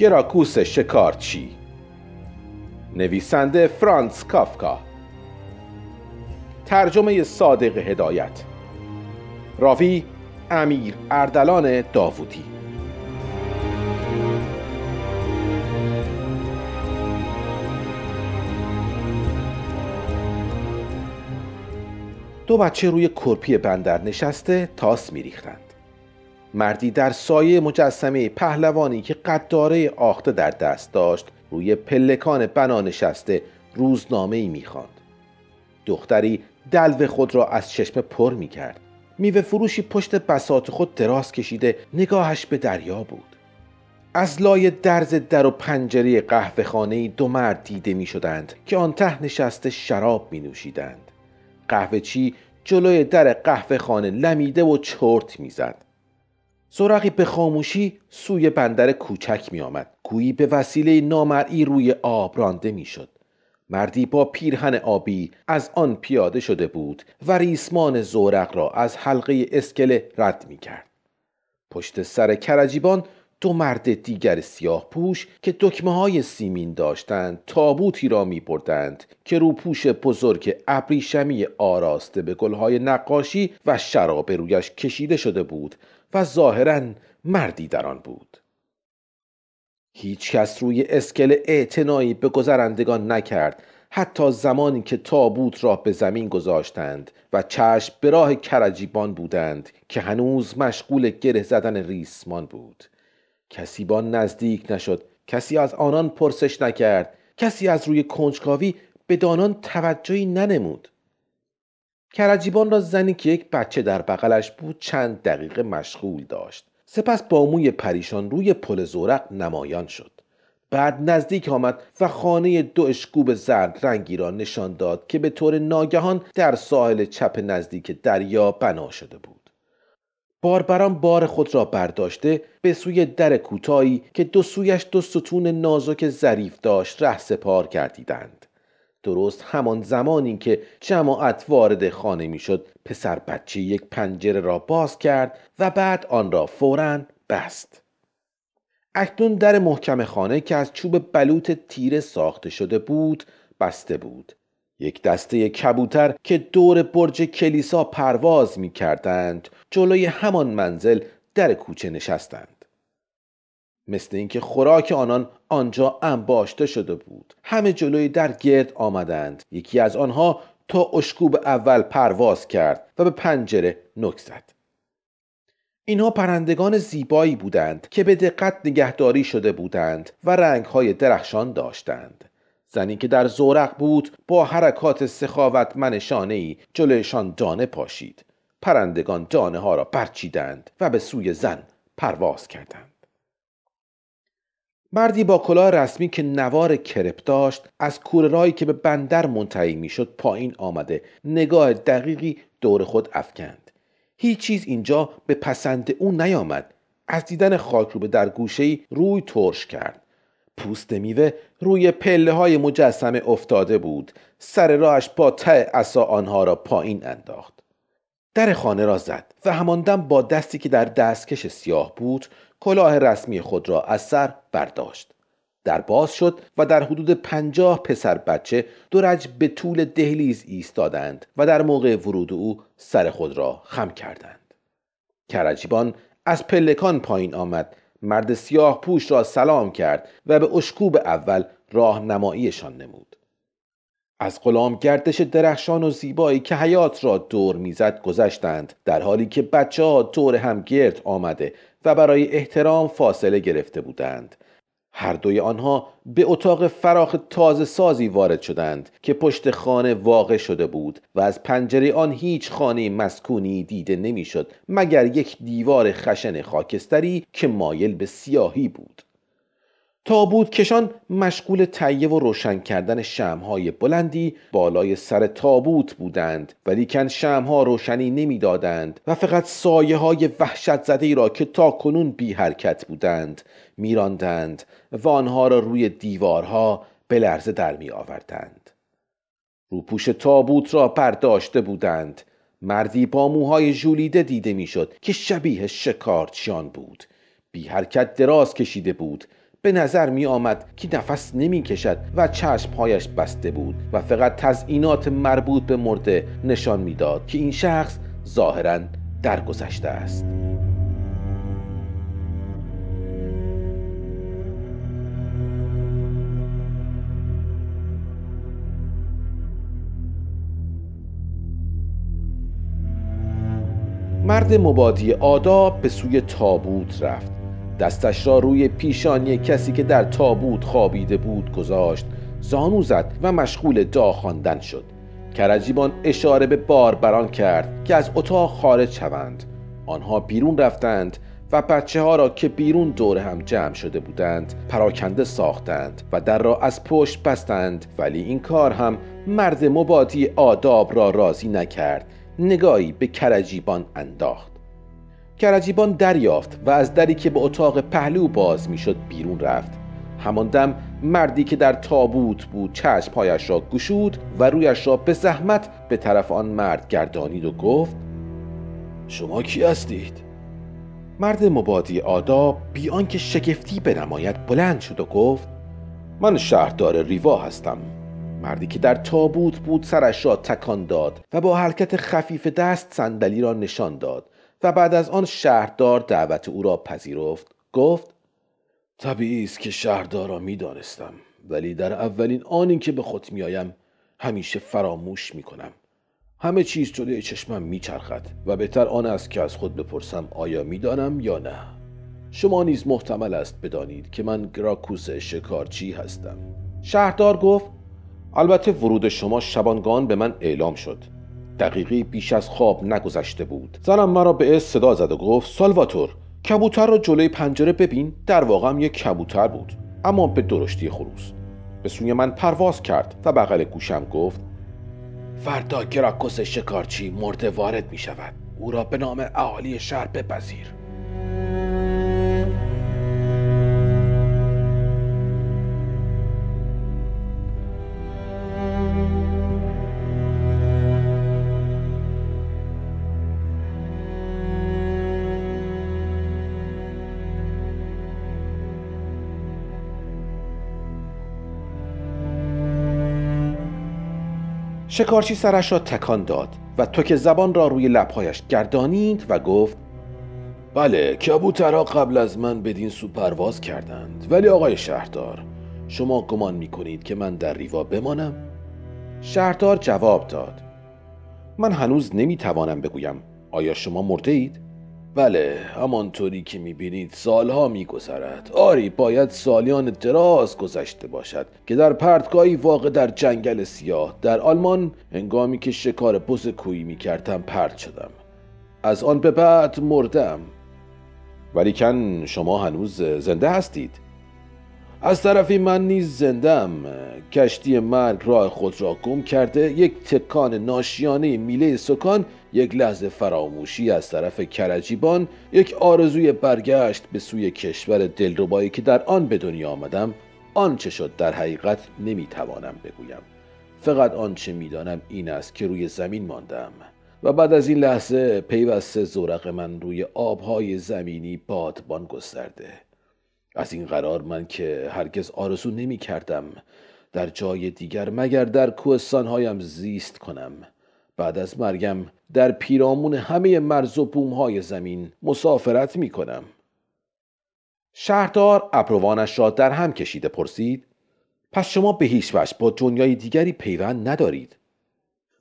گراکوس شکارچی، نویسنده فرانس کافکا، ترجمه صادق هدایت، راوی امیر اردلان داوودی. دو بچه روی کرپی بندر نشسته تاس می‌ریختند. مردی در سایه مجسمه پهلوانی که قداره آخته در دست داشت روی پلکان بنا نشسته روزنامه‌ای می‌خواند. دختری دلو خود را از چشم پر می‌کرد. میوه فروشی پشت بساط خود دراز کشیده نگاهش به دریا بود. از لای درز در و پنجره قهوه‌خانه‌ای دو مرد دیده می‌شدند که آن ته نشسته شراب می‌نوشیدند. قهوه‌چی جلوی در قهوه‌خانه لمیده و چرت می‌زد. سراغی به خاموشی سوی بندر کوچک می آمد. گویی به وسیله نامرئی روی آب رانده می شد. مردی با پیرهن آبی از آن پیاده شده بود و ریسمان زورق را از حلقه اسکله رد می کرد. پشت سر کرجیبان دو مرد دیگر سیاه پوش که دکمه های سیمین داشتند تابوتی را می بردند که رو پوش بزرگ ابریشمی آراسته به گلهای نقاشی و شراب رویش کشیده شده بود و ظاهراً مردی در آن بود. هیچ کس روی اسکله اعتنایی به گذرندگان نکرد، حتی زمانی که تابوت را به زمین گذاشتند و چشم به راه کرجیبان بودند که هنوز مشغول گره زدن ریسمان بود. کسی با نزدیک نشد، کسی از آنان پرسش نکرد، کسی از روی کنجکاوی به دانان توجهی ننمود. کرجیبان را زنی که یک بچه در بغلش بود چند دقیقه مشغول داشت. سپس با موی پریشان روی پل زورق نمایان شد. بعد نزدیک آمد و خانه دو اشکوب زرد رنگی را نشان داد که به طور ناگهان در ساحل چپ نزدیک دریا بنا شده بود. باربران بار خود را برداشته به سوی در کوتاهی که دو سویش دو ستون نازک ظریف داشت رهسپار گردیدند. درست همان زمانی که جماعت وارد خانه میشد، پسر بچه یک پنجره را باز کرد و بعد آن را فوراً بست. اکنون در محکم خانه که از چوب بلوط تیره ساخته شده بود، بسته بود. یک دسته کبوتر که دور برج کلیسا پرواز می کردند، جلوی همان منزل در کوچه نشستند. مثل اینکه خوراک آنان آنجا انباشته شده بود. همه جلوی در گرد آمدند. یکی از آنها تا اشکوب اول پرواز کرد و به پنجره نوک زد. اینها پرندگان زیبایی بودند که به دقت نگهداری شده بودند و رنگهای درخشان داشتند. زنی که در زورق بود با حرکات سخاوتمند شانه‌ای جلویشان دانه پاشید. پرندگان دانه ها را برچیدند و به سوی زن پرواز کردند. مردی با کلاه رسمی که نوار کرپ داشت از کوره راهی که به بندر منتهی میشد پایین آمده، نگاه دقیقی دور خود افکند. هیچ چیز اینجا به پسند او نیامد. از دیدن خاکروبه در گوشه‌ای روی ترش کرد. پوست میوه روی پله‌های مجسمه افتاده بود. سر راهش با ته عصا آنها را پایین انداخت. در خانه را زد و همان دم با دستی که در دستکش سیاه بود کلاه رسمی خود را از سر برداشت. در باز شد و در حدود 50 پسر بچه دورج به طول دهلیز ایستادند و در موقع ورود او سر خود را خم کردند. کرجیبان از پلکان پایین آمد، مرد سیاه پوش را سلام کرد و به اشکوب اول راهنماییشان نمود. از غلام گردش درخشان و زیبایی که حیات را دور میزد گذشتند، در حالی که بچه ها دور هم گرد آمده و برای احترام فاصله گرفته بودند. هر دوی آنها به اتاق فراخ تازه سازی وارد شدند که پشت خانه واقع شده بود و از پنجره آن هیچ خانه مسکونی دیده نمیشد مگر یک دیوار خشن خاکستری که مایل به سیاهی بود. تابوت کشان مشغول تهیه و روشن کردن شمع‌های بلندی بالای سر تابوت بودند، ولیکن شمع‌ها روشنی نمی‌دادند و فقط سایه‌های وحشت‌زده‌ای را که تاکنون بی حرکت بودند می‌راندند و آنها را روی دیوارها به لرزه در می‌آوردند. روپوش تابوت را برداشته بودند. مردی با موهای ژولیده دیده می‌شد که شبیه شکارچیان بود. بی حرکت دراز کشیده بود. به نظر می آمد که نفس نمی کشد و چشمهایش بسته بود و فقط تزیینات مربوط به مرده نشان می داد که این شخص ظاهراً درگذشته است. مرد مبادی آداب به سوی تابوت رفت. دستش را روی پیشانی کسی که در تابوت خوابیده بود گذاشت، زانو زد و مشغول دعا خواندن شد. کرجیبان اشاره به باربران کرد که از اتاق خارج شوند. آنها بیرون رفتند و بچه ها را که بیرون دور هم جمع شده بودند پراکنده ساختند و در را از پشت بستند، ولی این کار هم مرد مبادی آداب را راضی نکرد. نگاهی به کرجیبان انداخت. کرجیبان دریافت و از دری که به اتاق پهلو باز میشد بیرون رفت. همان دم مردی که در تابوت بود چشمهایش را گشود و رویش را به زحمت به طرف آن مرد گردانید و گفت: شما کی هستید؟ مرد مبادی آداب بی آنکه شگفتی بنماید بلند شد و گفت: من شهردار ریوا هستم. مردی که در تابوت بود سرش را تکان داد و با حرکت خفیف دست صندلی را نشان داد و بعد از آن شهردار دعوت او را پذیرفت. گفت: طبیعی است که شهردار را می دانستم، ولی در اولین آنی که به خود می آیم همیشه فراموش می کنم. همه چیز جلوی چشمم می چرخد و بهتر آن است که از خود بپرسم آیا می دانم یا نه. شما نیز محتمل است بدانید که من گراکوس شکارچی هستم. شهردار گفت: البته ورود شما شبانگان به من اعلام شد. دقیقی بیش از خواب نگذشته بود. زنم مرا به صدا زد و گفت: سالواتور، کبوتر را جلوی پنجره ببین. در واقع یک کبوتر بود، اما به درشتی خروس. به سوی من پرواز کرد و بغل گوشم گفت: فردا گراکوس شکارچی مرده وارد می شود. او را به نام اهالی شهر بپذیر. شکارچی سرش را تکان داد و تک زبان را روی لبهایش گردانید و گفت: بله، کبوترها قبل از من بدین سو پرواز کردند، ولی آقای شهردار، شما گمان می کنید که من در ریوا بمانم؟ شهردار جواب داد: من هنوز نمی توانم بگویم. آیا شما مرده اید؟ بله، همانطوری که می بینید سالها می گذرد. آری، باید سالیان دراز گذشته باشد که در پرتگاهی واقع در جنگل سیاه در آلمان، هنگامی که شکار بز کویی می کردم، پرت شدم. از آن به بعد مردم. ولیکن شما هنوز زنده هستید. از طرفی من نیز زندم. کشتی مرگ راه خود را گم کرده. یک تکان ناشیانه میله سکان، یک لحظه فراموشی از طرف کرجیبان، یک آرزوی برگشت به سوی کشور دلربایی که در آن به دنیا آمدم. آنچه شد در حقیقت نمیتوانم بگویم. فقط آنچه میدانم این است که روی زمین ماندم و بعد از این لحظه پیوسته زورق من روی آبهای زمینی بادبان گسترده. از این قرار من که هرگز آرزو نمی کردم در جای دیگر مگر در کوهستانهایم زیست کنم. بعد از مرگم در پیرامون همه مرز و بومهای زمین مسافرت می کنم. شهردار ابروانش را در هم کشیده پرسید: پس شما به هیچ وجه با دنیای دیگری پیوند ندارید؟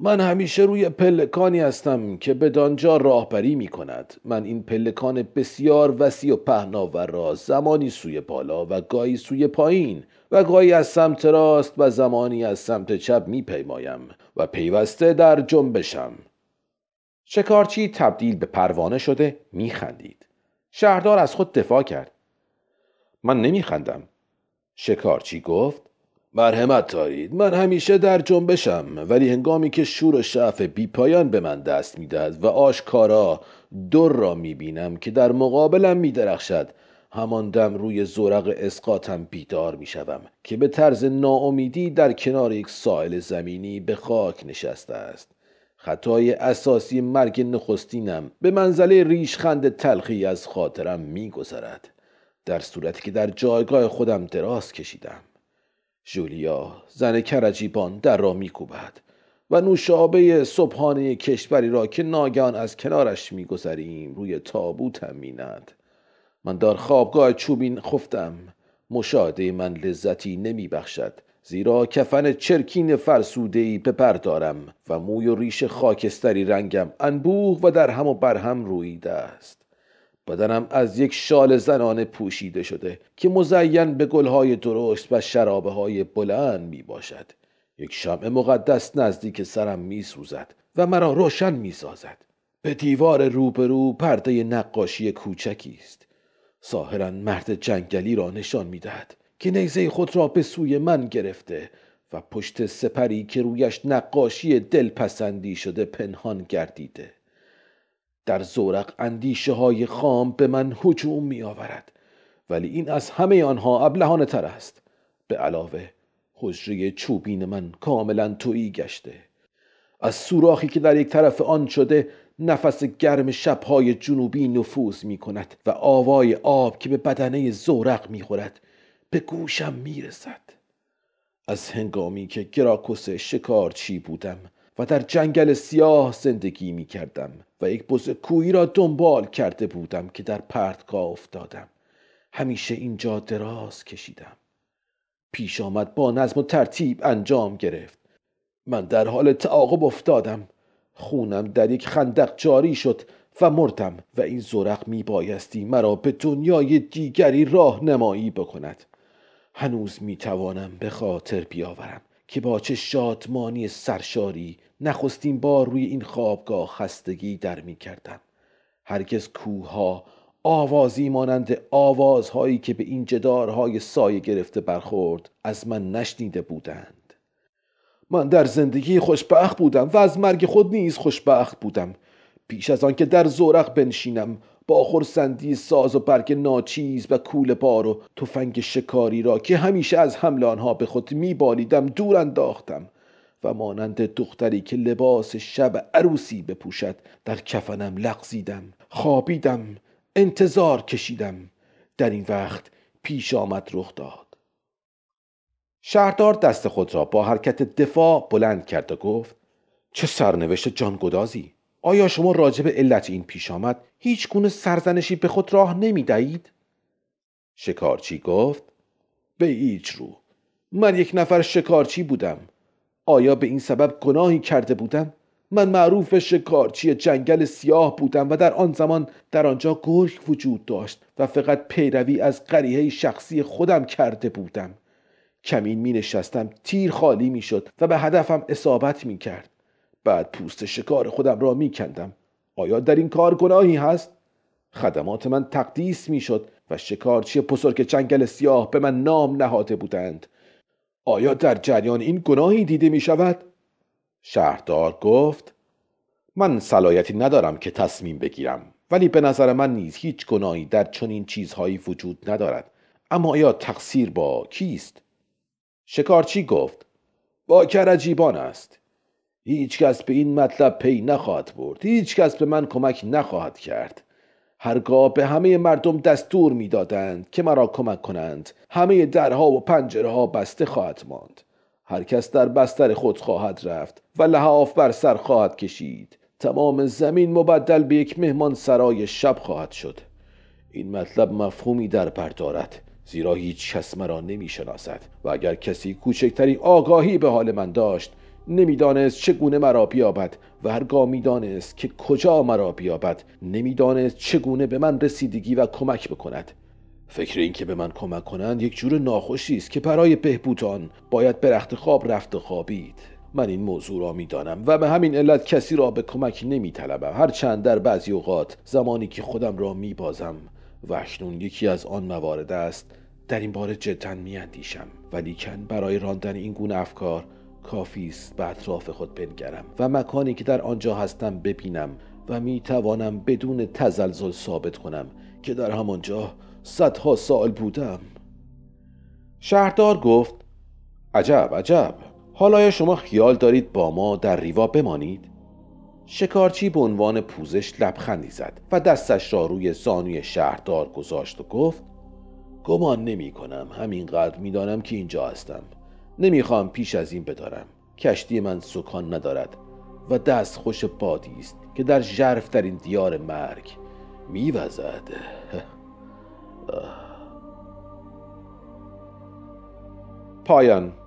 من همیشه روی پلکانی هستم که به دانجا راهبری می کند. من این پلکان بسیار وسیع و پهناور را زمانی سوی بالا و گاهی سوی پایین و گاهی از سمت راست و زمانی از سمت چپ می پیمایم و پیوسته در جنبشم. شکارچی تبدیل به پروانه شده می خندید. شهردار از خود دفاع کرد: من نمی خندم. شکارچی گفت: مرحمت دارید، من همیشه در جنبشم، ولی هنگامی که شور و شعف بی پایان به من دست می دهد و آشکارا در را می بینم که در مقابلم می درخشد، همان دم روی زورق اسقاطم بیدار می شوم که به طرز ناامیدی در کنار یک ساحل زمینی به خاک نشسته است. خطای اساسی مرگ نخستینم به منزله ریشخند تلخی از خاطرم می گذرد. در صورتی که در جایگاه خودم دراز کشیدم. جولیا زن کرجیبان در را میکوبد و نوشابه صبحانه کشوری را که ناگهان از کنارش میگذریم روی تابوتم می‌نهد. من در خوابگاه چوبین خفتم. مشاهده من لذتی نمیبخشد، زیرا کفن چرکین فرسوده‌ای به پر دارم و موی و ریش خاکستری رنگم انبوه و در هم و بر هم رویده است. بدنم از یک شال زنانه پوشیده شده که مزین به گلهای درشت و شرابه‌های بلند می باشد. یک شمع مقدس نزدیک سرم می سوزد و مرا روشن می سازد. به دیوار روبرو پرده نقاشی کوچکی است. ظاهراً مرد جنگلی را نشان می دهد که نیزه خود را به سوی من گرفته و پشت سپری که رویش نقاشی دلپسندی شده پنهان گردیده. در زورق اندیشه های خام به من هجوم می آورد، ولی این از همه آنها ابلهانه تر است. به علاوه حجره چوبین من کاملا تویی گشته. از سوراخی که در یک طرف آن شده نفس گرم شبهای جنوبی نفوذ می کند و آوای آب که به بدنه زورق می خورد به گوشم می رسد. از هنگامی که گراکوس شکارچی بودم و در جنگل سیاه زندگی می کردم و یک بزکویی را دنبال کرده بودم که در پردگاه افتادم، همیشه اینجا دراز کشیدم. پیش آمد با نظم و ترتیب انجام گرفت. من در حال تعاقب افتادم. خونم در یک خندق جاری شد و مردم و این زورق می بایستی مرا به دنیای دیگری راه نمایی بکند. هنوز می توانم به خاطر بیاورم که با چه شادمانی سرشاری نخستین بار روی این خوابگاه خستگی در می کردم. هرگز کوهها آوازی مانند آوازهایی که به این جدارهای سایه گرفته برخورد از من نشنیده بودند. من در زندگی خوشبخت بودم و از مرگ خود نیز خوشبخت بودم. پیش از آن که در زورق بنشینم با خرسندی ساز و برگ ناچیز و کوله بار و تفنگ شکاری را که همیشه از حمل آنها به خود میبالیدم دور انداختم و مانند دختری که لباس شب عروسی بپوشد در کفنم لغزیدم، خوابیدم، انتظار کشیدم. در این وقت پیش آمد رخ داد. شهردار دست خود را با حرکت دفاع بلند کرد و گفت: چه سرنوشت جانگدازی! آیا شما راجب علت این پیش آمد هیچ گونه سرزنشی به خود راه نمی دهید؟ شکارچی گفت: به هیچ رو. من یک نفر شکارچی بودم. آیا به این سبب گناهی کرده بودم؟ من معروف به شکارچی جنگل سیاه بودم و در آن زمان در آنجا گرگ وجود داشت و فقط پیروی از قریحه شخصی خودم کرده بودم. کمین می نشستم، تیر خالی می شد و به هدفم اصابت می کرد. بعد پوست شکار خودم را می کندم. آیا در این کار گناهی هست؟ خدمات من تقدیس می شد و شکارچی بزرگ جنگل سیاه به من نام نهاده بودند. آیا در جریان این گناهی دیده می شود؟ شهردار گفت: من صلاحیتی ندارم که تصمیم بگیرم، ولی به نظر من نیز هیچ گناهی در چنین چیزهایی وجود ندارد. اما آیا تقصیر با کیست؟ شکارچی گفت: با کرجیبان است. هیچ کس به این مطلب پی نخواهد برد. هیچ کس به من کمک نخواهد کرد. هرگاه به همه مردم دستور می دادند که مرا کمک کنند، همه درها و پنجرها بسته خواهد ماند. هر کس در بستر خود خواهد رفت و لحاف بر سر خواهد کشید. تمام زمین مبدل به یک مهمان سرای شب خواهد شد. این مطلب مفهومی در بر دارد، زیرا هیچ کس مرا نمی شناسد و اگر کسی کوچکترین آگاهی به حال من داشت، نمیدانست چگونه مرا بیابد و هرگاه میدانست که کجا مرا بیابد نمیدانست چگونه به من رسیدگی و کمک بکند. فکر این که به من کمک کنند یک جور ناخوشی است که برای بهبود آن باید به رخت خواب رفت و خوابید. من این موضوع را میدانم و به همین علت کسی را به کمک نمیطلبم، هرچند در بعضی اوقات زمانی که خودم را میبازم و اکنون یکی از آن موارد است در این باره جدا میاندیشم، ولیکن برای راندن این گونه افکار کافی است به اطراف خود بنگرم و مکانی که در آنجا هستم ببینم و می توانم بدون تزلزل ثابت کنم که در همانجا صدها سال بودم. شهردار گفت: عجب عجب. حالا یا شما خیال دارید با ما در ریوا بمانید؟ شکارچی به عنوان پوزش لبخندی زد و دستش را روی زانوی شهردار گذاشت و گفت: گمان نمی کنم، همینقدر می دانم که اینجا هستم. نمیخوام پیش از این بدارم. کشتی من سکان ندارد و دست خوش بادی است که در ژرف در این دیار مرگ میوزد. پایان.